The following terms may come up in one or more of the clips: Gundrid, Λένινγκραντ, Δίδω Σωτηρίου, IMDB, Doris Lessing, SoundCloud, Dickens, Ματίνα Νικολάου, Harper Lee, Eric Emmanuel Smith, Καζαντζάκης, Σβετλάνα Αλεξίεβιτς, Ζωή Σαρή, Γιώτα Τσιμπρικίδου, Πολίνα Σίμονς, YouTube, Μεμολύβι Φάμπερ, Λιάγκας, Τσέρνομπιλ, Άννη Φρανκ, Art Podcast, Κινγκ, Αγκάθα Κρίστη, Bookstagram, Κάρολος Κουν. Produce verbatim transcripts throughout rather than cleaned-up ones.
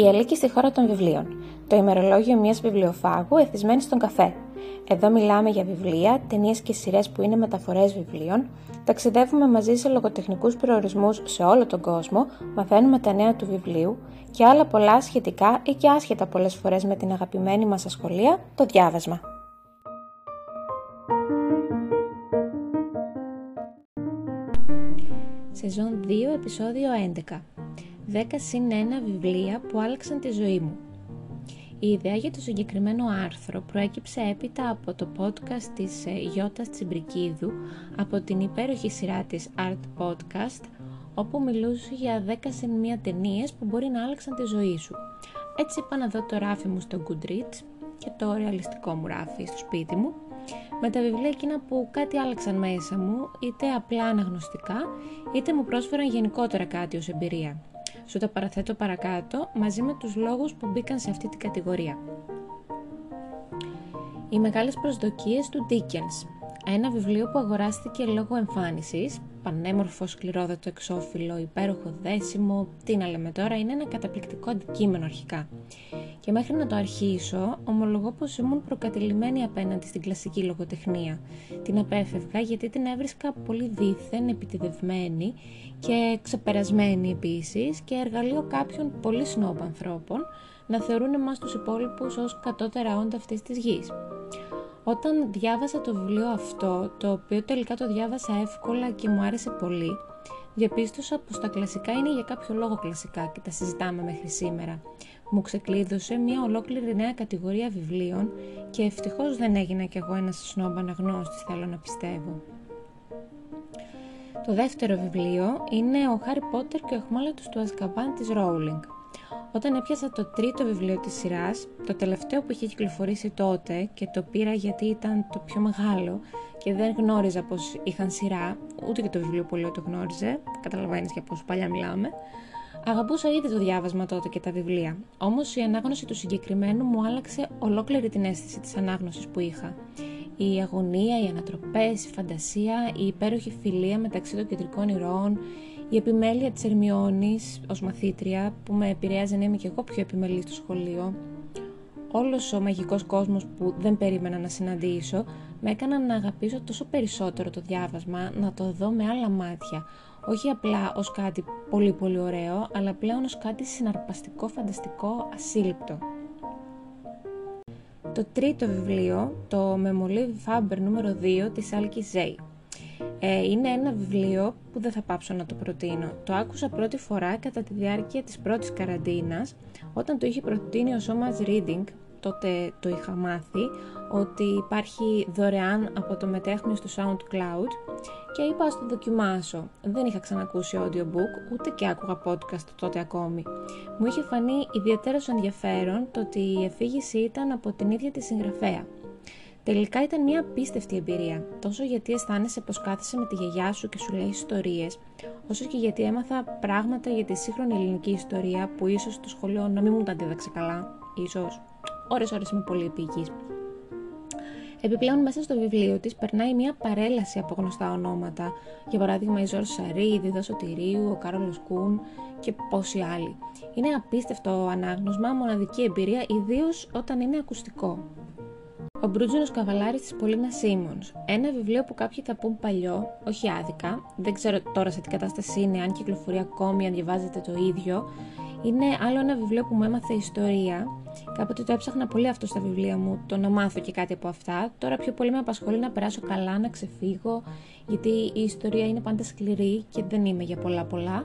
Η Αλίκη στη Χώρα των Βιβλίων. Το ημερολόγιο μιας βιβλιοφάγου εθισμένη στον καφέ. Εδώ μιλάμε για βιβλία, ταινίες και σειρές που είναι μεταφορές βιβλίων. Ταξιδεύουμε μαζί σε λογοτεχνικούς προορισμούς σε όλο τον κόσμο. Μαθαίνουμε τα νέα του βιβλίου και άλλα πολλά σχετικά ή και άσχετα πολλές φορές με την αγαπημένη μας ασχολία, το διάβασμα. Σεζόν δύο, επεισόδιο έντεκα. δέκα συν ένα βιβλία που άλλαξαν τη ζωή μου. Η ιδέα για το συγκεκριμένο άρθρο προέκυψε έπειτα από το podcast της Γιώτας Τσιμπρικίδου από την υπέροχη σειρά της Art Podcast, όπου μιλούσε για δέκα συν ένα ταινίες που μπορεί να άλλαξαν τη ζωή σου. Έτσι είπα να δω το ράφι μου στο Gundrid και το ρεαλιστικό μου ράφι στο σπίτι μου, με τα βιβλία εκείνα που κάτι άλλαξαν μέσα μου, είτε απλά αναγνωστικά, είτε μου πρόσφεραν γενικότερα κάτι ως εμπειρία. Σου τα παραθέτω παρακάτω, μαζί με τους λόγους που μπήκαν σε αυτή την κατηγορία. Οι μεγάλες προσδοκίες του Dickens. Ένα βιβλίο που αγοράστηκε λόγω εμφάνισης, πανέμορφο, σκληρόδατο εξώφυλλο, υπέροχο δέσιμο, τι να λέμε τώρα, είναι ένα καταπληκτικό αντικείμενο αρχικά. Και μέχρι να το αρχίσω, ομολογώ πως ήμουν προκατειλημμένη απέναντι στην κλασική λογοτεχνία. Την απέφευγα γιατί την έβρισκα πολύ δίθεν, επιτιδευμένη και ξεπερασμένη επίσης και εργαλείο κάποιων πολύ σνόμπ ανθρώπων να θεωρούν εμάς τους υπόλοιπους ως κατώτερα όντα αυτής της γης. Όταν διάβασα το βιβλίο αυτό, το οποίο τελικά το διάβασα εύκολα και μου άρεσε πολύ, διαπίστωσα πως τα κλασικά είναι για κάποιο λόγο κλασικά και τα συζητάμε μέχρι σήμερα. Μου ξεκλείδωσε μια ολόκληρη νέα κατηγορία βιβλίων και ευτυχώς δεν έγινα κι εγώ ένας σνόμπ αναγνώστης, θέλω να πιστεύω. Το δεύτερο βιβλίο είναι ο Χάρι Πότερ και ο Αιχμάλωτος του Αζκαμπάν της Ρόουλινγκ. Όταν έπιασα το τρίτο βιβλίο της σειράς, το τελευταίο που είχε κυκλοφορήσει τότε και το πήρα γιατί ήταν το πιο μεγάλο και δεν γνώριζα πως είχαν σειρά, ούτε και το βιβλίο πολύ το γνώριζε, καταλαβαίνεις για πόσο παλιά μιλάμε, αγαπούσα ήδη το διάβασμα τότε και τα βιβλία. Όμως η ανάγνωση του συγκεκριμένου μου άλλαξε ολόκληρη την αίσθηση της ανάγνωσης που είχα. Η αγωνία, οι ανατροπές, η φαντασία, η υπέροχη φιλία μεταξύ των κεντρικών ηρώων, η επιμέλεια της Ερμιώνης ως μαθήτρια που με επηρέαζε να είμαι και εγώ πιο επιμελή στο σχολείο, όλος ο μαγικός κόσμος που δεν περίμενα να συναντήσω, με έκαναν να αγαπήσω τόσο περισσότερο το διάβασμα, να το δω με άλλα μάτια, όχι απλά ως κάτι πολύ πολύ ωραίο, αλλά πλέον ως κάτι συναρπαστικό, φανταστικό, ασύλληπτο. Το τρίτο βιβλίο, το Μεμολύβι Φάμπερ νούμερο δύο της Άλκης Zέη. Είναι ένα βιβλίο που δεν θα πάψω να το προτείνω. Το άκουσα πρώτη φορά κατά τη διάρκεια της πρώτης καραντίνας, όταν το είχε προτείνει ο Σόμας Reading. Τότε το είχα μάθει ότι υπάρχει δωρεάν από το μετέχνιο στο SoundCloud και είπα ας το δοκιμάσω. Δεν είχα ξανακούσει audiobook, ούτε και άκουγα podcast τότε ακόμη. Μου είχε φανεί ιδιαίτερος ενδιαφέρον το ότι η εφήγηση ήταν από την ίδια τη συγγραφέα. Τελικά ήταν μια απίστευτη εμπειρία, τόσο γιατί αισθάνεσαι πως κάθεσαι με τη γιαγιά σου και σου λέει ιστορίες, όσο και γιατί έμαθα πράγματα για τη σύγχρονη ελληνική ιστορία που ίσως στο σχολείο να μην μου τα δίδαξε καλά, ίσως ώρες ώρες είμαι πολύ επίγης. Επιπλέον, μέσα στο βιβλίο της περνάει μια παρέλαση από γνωστά ονόματα, για παράδειγμα η Ζωή Σαρή, η Δίδω Σωτηρίου, ο Κάρολος Κουν και πόσοι άλλοι. Είναι απίστευτο ανάγνωσμα, μοναδική εμπειρία, ιδίως όταν είναι ακουστικό. Ο Μπρούτζινος Καβαλάρης της Πολίνα Σίμονς. Ένα βιβλίο που κάποιοι θα πούν παλιό, όχι άδικα. Δεν ξέρω τώρα σε τι κατάσταση είναι, αν κυκλοφορεί ακόμη, αν διαβάζετε το ίδιο. Είναι άλλο ένα βιβλίο που μου έμαθε ιστορία. Κάποτε το έψαχνα πολύ αυτό στα βιβλία μου, το να μάθω και κάτι από αυτά. Τώρα πιο πολύ με απασχολεί να περάσω καλά, να ξεφύγω, γιατί η ιστορία είναι πάντα σκληρή και δεν είμαι για πολλά πολλά.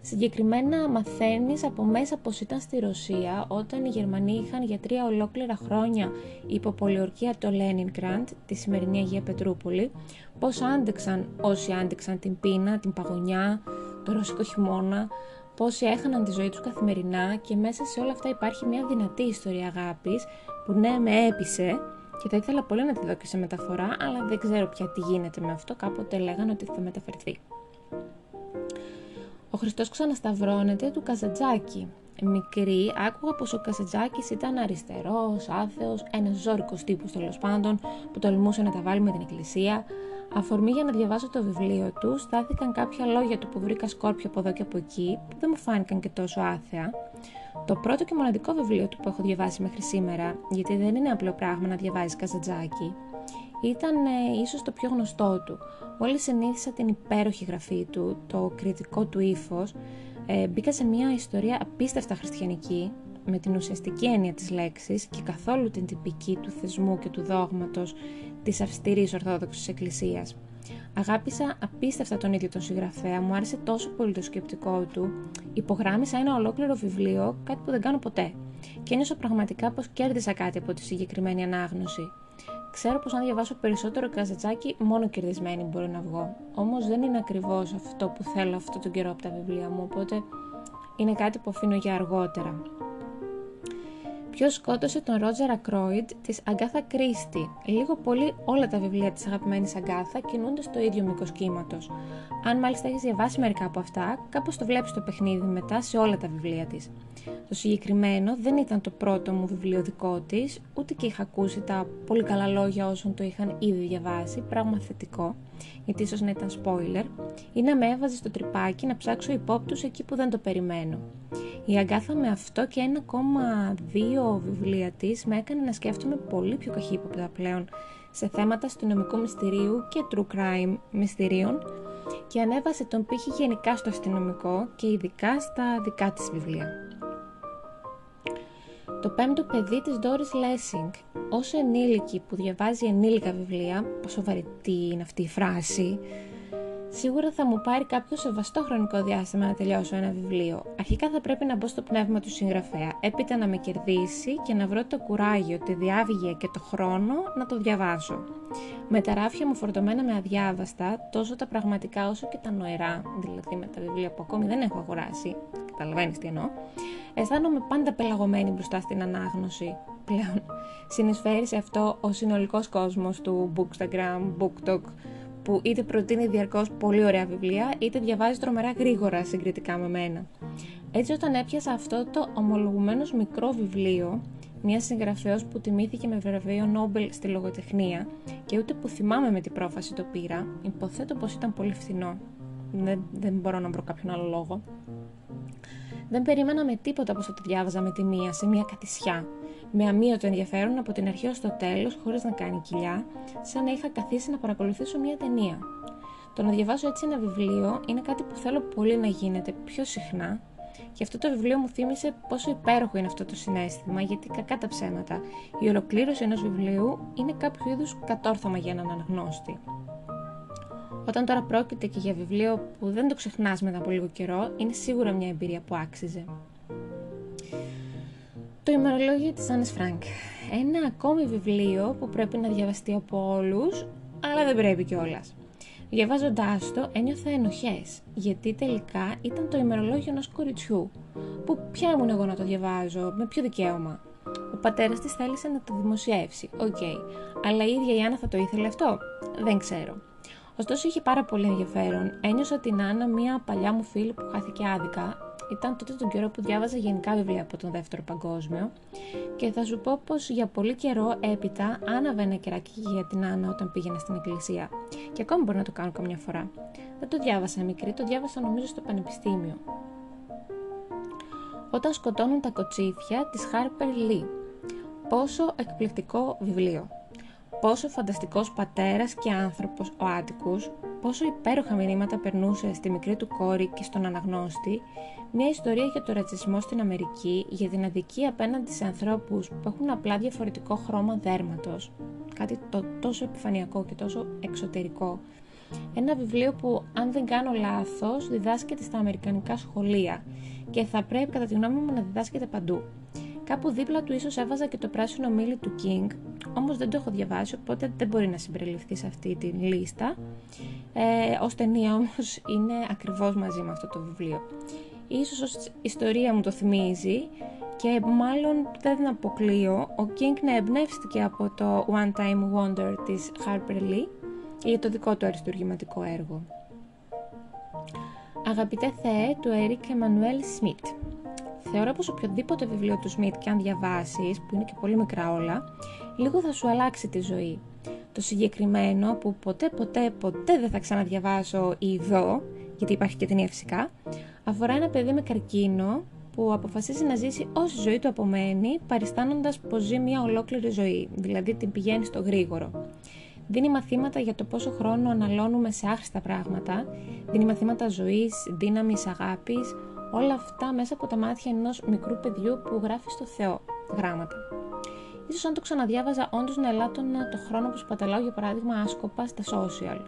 Συγκεκριμένα μαθαίνεις από μέσα πως ήταν στη Ρωσία όταν οι Γερμανοί είχαν για τρία ολόκληρα χρόνια υπό πολιορκία το Λένινγκραντ, τη σημερινή Αγία Πετρούπολη, πως άντεξαν όσοι άντεξαν την πείνα, την παγωνιά, το ρωσικό χειμώνα, πόσοι έχαναν τη ζωή τους καθημερινά και μέσα σε όλα αυτά υπάρχει μια δυνατή ιστορία αγάπης που ναι με έπεισε και θα ήθελα πολύ να τη δω και σε μεταφορά, αλλά δεν ξέρω πια τι γίνεται με αυτό, κάποτε λέγανε ότι θα μεταφερθεί. Ο Χριστός ξανασταυρώνεται του Καζαντζάκη. Μικρή, άκουγα πως ο Καζαντζάκης ήταν αριστερός, άθεος, ένας ζώρικος τύπος τέλος πάντων που τολμούσε να τα βάλει με την εκκλησία. Αφορμή για να διαβάσω το βιβλίο του, στάθηκαν κάποια λόγια του που βρήκα σκόρπια από εδώ και από εκεί, που δεν μου φάνηκαν και τόσο άθεα. Το πρώτο και μοναδικό βιβλίο του που έχω διαβάσει μέχρι σήμερα, γιατί δεν είναι απλό πράγμα να διαβάζεις Καζαντζάκη, ήταν ε, ίσως το πιο γνωστό του. Όλοι συνήθισαν την υπέροχη γραφή του, το κριτικό του ύφος. Ε, μπήκα σε μια ιστορία απίστευτα χριστιανική, με την ουσιαστική έννοια της λέξης και καθόλου την τυπική του θεσμού και του δόγματος της αυστηρής Ορθόδοξης Εκκλησίας. Αγάπησα απίστευτα τον ίδιο τον συγγραφέα, μου άρεσε τόσο πολύ το σκεπτικό του, υπογράμμισα ένα ολόκληρο βιβλίο, κάτι που δεν κάνω ποτέ, και ένιωσα πραγματικά πως κέρδισα κάτι από τη συγκεκριμένη ανάγνωση. Ξέρω πως αν διαβάσω περισσότερο Καζαντζάκη, μόνο κερδισμένη μπορώ να βγω. Όμως δεν είναι ακριβώς αυτό που θέλω αυτόν τον καιρό από τα βιβλία μου, οπότε είναι κάτι που αφήνω για αργότερα. Ποιος σκότωσε τον Ρότζερ Ακρόιντ της Αγκάθα Κρίστη? Λίγο πολύ όλα τα βιβλία της αγαπημένης Αγκάθα κινούνται στο ίδιο μήκος κύματος. Αν μάλιστα έχεις διαβάσει μερικά από αυτά, κάπως το βλέπεις το παιχνίδι μετά σε όλα τα βιβλία της. Το συγκεκριμένο δεν ήταν το πρώτο μου βιβλίο δικό της, ούτε και είχα ακούσει τα πολύ καλά λόγια όσων το είχαν ήδη διαβάσει, πράγμα θετικό, γιατί ίσως να ήταν spoiler, ή να με έβαζε στο τρυπάκι να ψάξω υπόπτους εκεί που δεν το περιμένω. Η Αγκάθα με αυτό και ένα ακόμα δύο βιβλία της με έκανε να σκέφτομαι πολύ πιο καχύποπτα πλέον σε θέματα αστυνομικού μυστηρίου και true crime μυστηρίων και ανέβασε τον πύχη γενικά στο αστυνομικό και ειδικά στα δικά της βιβλία. Το πέμπτο παιδί της Doris Lessing. Όσο ενήλικη που διαβάζει ενήλικα βιβλία, πόσο βαρετή είναι αυτή η φράση, σίγουρα θα μου πάρει κάποιο σεβαστό χρονικό διάστημα να τελειώσω ένα βιβλίο. Αρχικά θα πρέπει να μπω στο πνεύμα του συγγραφέα, έπειτα να με κερδίσει και να βρω το κουράγιο, τη διάβγεια και το χρόνο να το διαβάσω. Με τα ράφια μου φορτωμένα με αδιάβαστα, τόσο τα πραγματικά όσο και τα νοερά, δηλαδή με τα βιβλία που ακόμη δεν έχω αγοράσει, καταλαβαίνεις τι εννοώ, αισθάνομαι πάντα πελαγωμένη μπροστά στην ανάγνωση. Πλέον συνεισφέρει σε αυτό ο συνολικός κόσμος του Bookstagram, booktok, που είτε προτείνει διαρκώς πολύ ωραία βιβλία, είτε διαβάζει τρομερά γρήγορα συγκριτικά με μένα. Έτσι, όταν έπιασα αυτό το ομολογουμένως μικρό βιβλίο, μια συγγραφέως που τιμήθηκε με βραβείο Νόμπελ στη λογοτεχνία, και ούτε που θυμάμαι με την πρόφαση το πήρα, υποθέτω πως ήταν πολύ φθηνό. Δεν, δεν μπορώ να βρω κάποιον άλλο λόγο. Δεν περίμενα με τίποτα πως θα το διάβαζα με τη μία, σε μία κατησιά. Με αμύωτο ενδιαφέρον από την αρχή ως το τέλος, χωρίς να κάνει κοιλιά, σαν να είχα καθίσει να παρακολουθήσω μία ταινία. Το να διαβάσω έτσι ένα βιβλίο είναι κάτι που θέλω πολύ να γίνεται πιο συχνά, και αυτό το βιβλίο μου θύμισε πόσο υπέροχο είναι αυτό το συναίσθημα, γιατί κακά τα ψέματα. Η ολοκλήρωση ενός βιβλίου είναι κάποιο είδους κατόρθωμα για έναν αναγνώστη. Όταν τώρα πρόκειται και για βιβλίο που δεν το ξεχνάς μετά από λίγο καιρό, είναι σίγουρα μια εμπειρία που άξιζε. Το ημερολόγιο της Άννης Φρανκ. Ένα ακόμη βιβλίο που πρέπει να διαβαστεί από όλους, αλλά δεν πρέπει κιόλας. Διαβάζοντάς το, ένιωθα ενοχές, γιατί τελικά ήταν το ημερολόγιο ενός κοριτσιού, που ποια ήμουν εγώ να το διαβάζω, με ποιο δικαίωμα. Ο πατέρας της θέλησε να το δημοσιεύσει, οκ, okay. Αλλά η ίδια η Άννα θα το ήθελε αυτό, δεν ξέρω. Ωστόσο είχε πάρα πολύ ενδιαφέρον. Ένιωσα την Άννα, μια παλιά μου φίλη που χάθηκε άδικα. Ήταν τότε τον καιρό που διάβαζα γενικά βιβλία από τον Δεύτερο Παγκόσμιο. Και θα σου πω πως για πολύ καιρό έπειτα άναβε ένα κεράκι για την Άννα όταν πήγαινα στην εκκλησία. Και ακόμη μπορεί να το κάνω καμιά φορά. Δεν το διάβασα μικρή, το διάβασα νομίζω στο πανεπιστήμιο. Όταν σκοτώνουν τα κοτσίφια της Harper Lee. Πόσο εκπληκτικό βιβλίο. Πόσο φανταστικός πατέρας και άνθρωπος ο Άττικους, πόσο υπέροχα μηνύματα περνούσε στη μικρή του κόρη και στον αναγνώστη, μια ιστορία για τον ρατσισμό στην Αμερική, για την αδικία απέναντι σε ανθρώπους που έχουν απλά διαφορετικό χρώμα δέρματος, κάτι το, τόσο επιφανειακό και τόσο εξωτερικό. Ένα βιβλίο που, αν δεν κάνω λάθος, διδάσκεται στα αμερικανικά σχολεία και θα πρέπει κατά τη γνώμη μου να διδάσκεται παντού. Κάπου δίπλα του ίσως έβαζα και το πράσινο μήλι του Κινγκ, όμως δεν το έχω διαβάσει, οπότε δεν μπορεί να συμπεριληφθεί σε αυτή τη λίστα. Ε, ως ταινία όμως είναι ακριβώς μαζί με αυτό το βιβλίο. Ίσως ως ιστορία μου το θυμίζει και μάλλον δεν αποκλείω ο Κινγκ να εμπνεύστηκε από το One Time Wonder της Harper Lee για το δικό του αριστουργηματικό έργο. Αγαπητέ Θεέ του Eric Emmanuel Smith. Θεωρώ πως οποιοδήποτε βιβλίο του Σμιτ και αν διαβάσεις, που είναι και πολύ μικρά όλα, λίγο θα σου αλλάξει τη ζωή. Το συγκεκριμένο που ποτέ ποτέ ποτέ δεν θα ξαναδιαβάσω ή δω, γιατί υπάρχει και ταινία φυσικά, αφορά ένα παιδί με καρκίνο που αποφασίζει να ζήσει όση ζωή του απομένει, παριστάνοντας πως ζει μια ολόκληρη ζωή, δηλαδή την πηγαίνει στο γρήγορο. Δίνει μαθήματα για το πόσο χρόνο αναλώνουμε σε άχρηστα πράγματα, δίνει μαθήματα ζωής, δύναμης, αγάπης, όλα αυτά μέσα από τα μάτια ενός μικρού παιδιού που γράφει στο Θεό γράμματα. Ίσως αν το ξαναδιάβαζα, όντως να ελάττωνα το χρόνο που σπαταλάω, για παράδειγμα, άσκοπα στα social,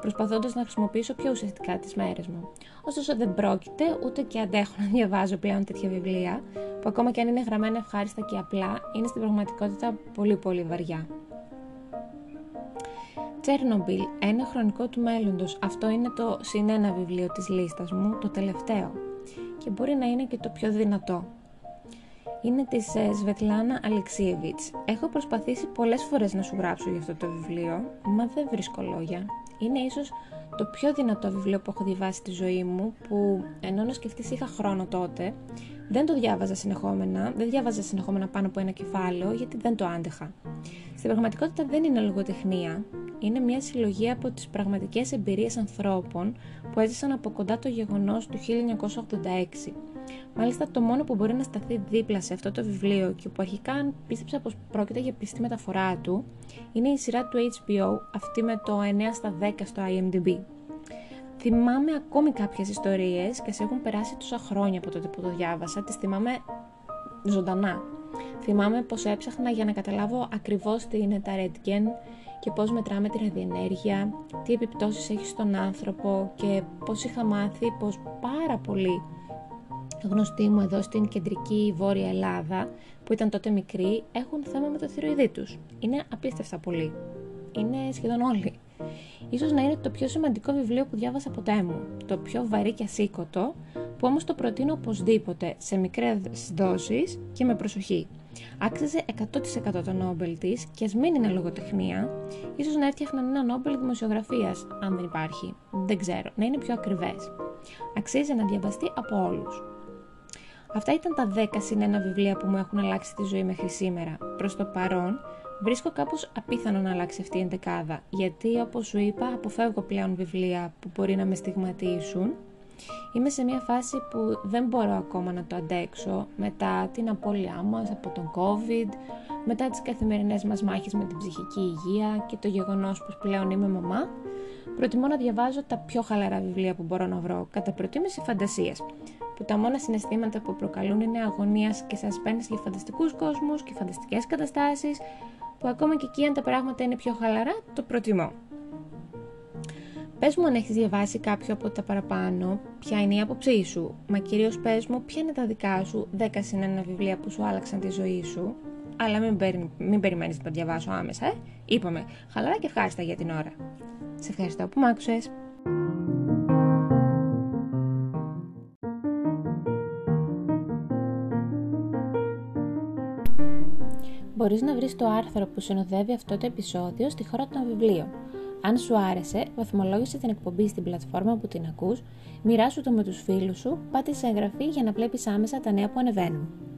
προσπαθώντας να χρησιμοποιήσω πιο ουσιαστικά τις μέρες μου. Ωστόσο, δεν πρόκειται, ούτε και αντέχω να διαβάζω πλέον τέτοια βιβλία, που ακόμα και αν είναι γραμμένα ευχάριστα και απλά, είναι στην πραγματικότητα πολύ πολύ βαριά. Τσέρνομπιλ, ένα χρονικό του μέλλοντος. Αυτό είναι το συνένα βιβλίο της λίστας μου, το τελευταίο. Και μπορεί να είναι και το πιο δυνατό. Είναι της Σβετλάνα Αλεξίεβιτς. Έχω προσπαθήσει πολλές φορές να σου γράψω για αυτό το βιβλίο, μα δεν βρίσκω λόγια. Είναι ίσως το πιο δυνατό βιβλίο που έχω διαβάσει στη ζωή μου, που ενώ να σκεφτείς είχα χρόνο τότε, δεν το διάβαζα συνεχόμενα, δεν διάβαζα συνεχόμενα πάνω από ένα κεφάλαιο, γιατί δεν το άντεχα. Στην πραγματικότητα δεν είναι λογοτεχνία. Είναι μια συλλογή από τις πραγματικές εμπειρίες ανθρώπων που έζησαν από κοντά το γεγονός του χίλια εννιακόσια ογδόντα έξι. Μάλιστα, το μόνο που μπορεί να σταθεί δίπλα σε αυτό το βιβλίο και που αρχικά πίστεψα πως πρόκειται για πιστή μεταφορά του, είναι η σειρά του H B O, αυτή με το εννιά στα δέκα στο I M D B. Θυμάμαι ακόμη κάποιες ιστορίες και σε έχουν περάσει τόσα χρόνια από τότε που το διάβασα, τις θυμάμαι ζωντανά. Θυμάμαι πως έψαχνα για να καταλάβω ακριβώς τι είναι τα Ρέντγκεν και πώς μετράμε τη ραδιενέργεια, τι επιπτώσεις έχει στον άνθρωπο και πώς είχα μάθει πως πάρα πολλοί γνωστοί μου εδώ στην κεντρική Βόρεια Ελλάδα, που ήταν τότε μικροί, έχουν θέμα με το θηροειδή τους. Είναι απίστευτα πολλοί. Είναι σχεδόν όλοι. Ίσως να είναι το πιο σημαντικό βιβλίο που διάβασα ποτέ μου, το πιο βαρύ και ασήκωτο, που όμως το προτείνω οπωσδήποτε σε μικρές δόσεις και με προσοχή. Άξιζε εκατό τοις εκατό το Νόμπελ της και ας μην είναι λογοτεχνία, ίσως να έφτιαχναν ένα Νόμπελ δημοσιογραφίας, αν δεν υπάρχει, δεν ξέρω, να είναι πιο ακριβές. Αξίζει να διαβαστεί από όλους. Αυτά ήταν τα δέκα συν ένα βιβλία που μου έχουν αλλάξει τη ζωή μέχρι σήμερα. Προς το παρόν, βρίσκω κάπως απίθανο να αλλάξει αυτή η εντεκάδα, γιατί όπως σου είπα, αποφεύγω πλέον βιβλία που μπορεί να με στιγματίσουν. Είμαι σε μια φάση που δεν μπορώ ακόμα να το αντέξω μετά την απώλειά μας από τον COVID, μετά τις καθημερινές μας μάχες με την ψυχική υγεία και το γεγονός πως πλέον είμαι μαμά. Προτιμώ να διαβάζω τα πιο χαλαρά βιβλία που μπορώ να βρω, κατά προτίμηση φαντασίας, που τα μόνα συναισθήματα που προκαλούν είναι αγωνίας και suspense για φανταστικούς κόσμους και φανταστικές καταστάσεις, που ακόμα και εκεί αν τα πράγματα είναι πιο χαλαρά, το προτιμώ. Πες μου αν έχεις διαβάσει κάποιο από τα παραπάνω, ποια είναι η άποψή σου, μα κυρίως πες μου ποια είναι τα δικά σου δέκα συν ένα βιβλία που σου άλλαξαν τη ζωή σου, αλλά μην, περι... μην περιμένεις να τα διαβάσω άμεσα, ε. Είπαμε, χαλαρά και ευχάριστα για την ώρα. Σε ευχαριστώ που μ' άκουσες. Μπορείς να βρεις το άρθρο που συνοδεύει αυτό το επεισόδιο στη Χώρα των Βιβλίων. Αν σου άρεσε, βαθμολόγησε την εκπομπή στην πλατφόρμα που την ακούς, μοιράσου το με τους φίλους σου, πάτησε εγγραφή για να βλέπεις άμεσα τα νέα που ανεβαίνουν.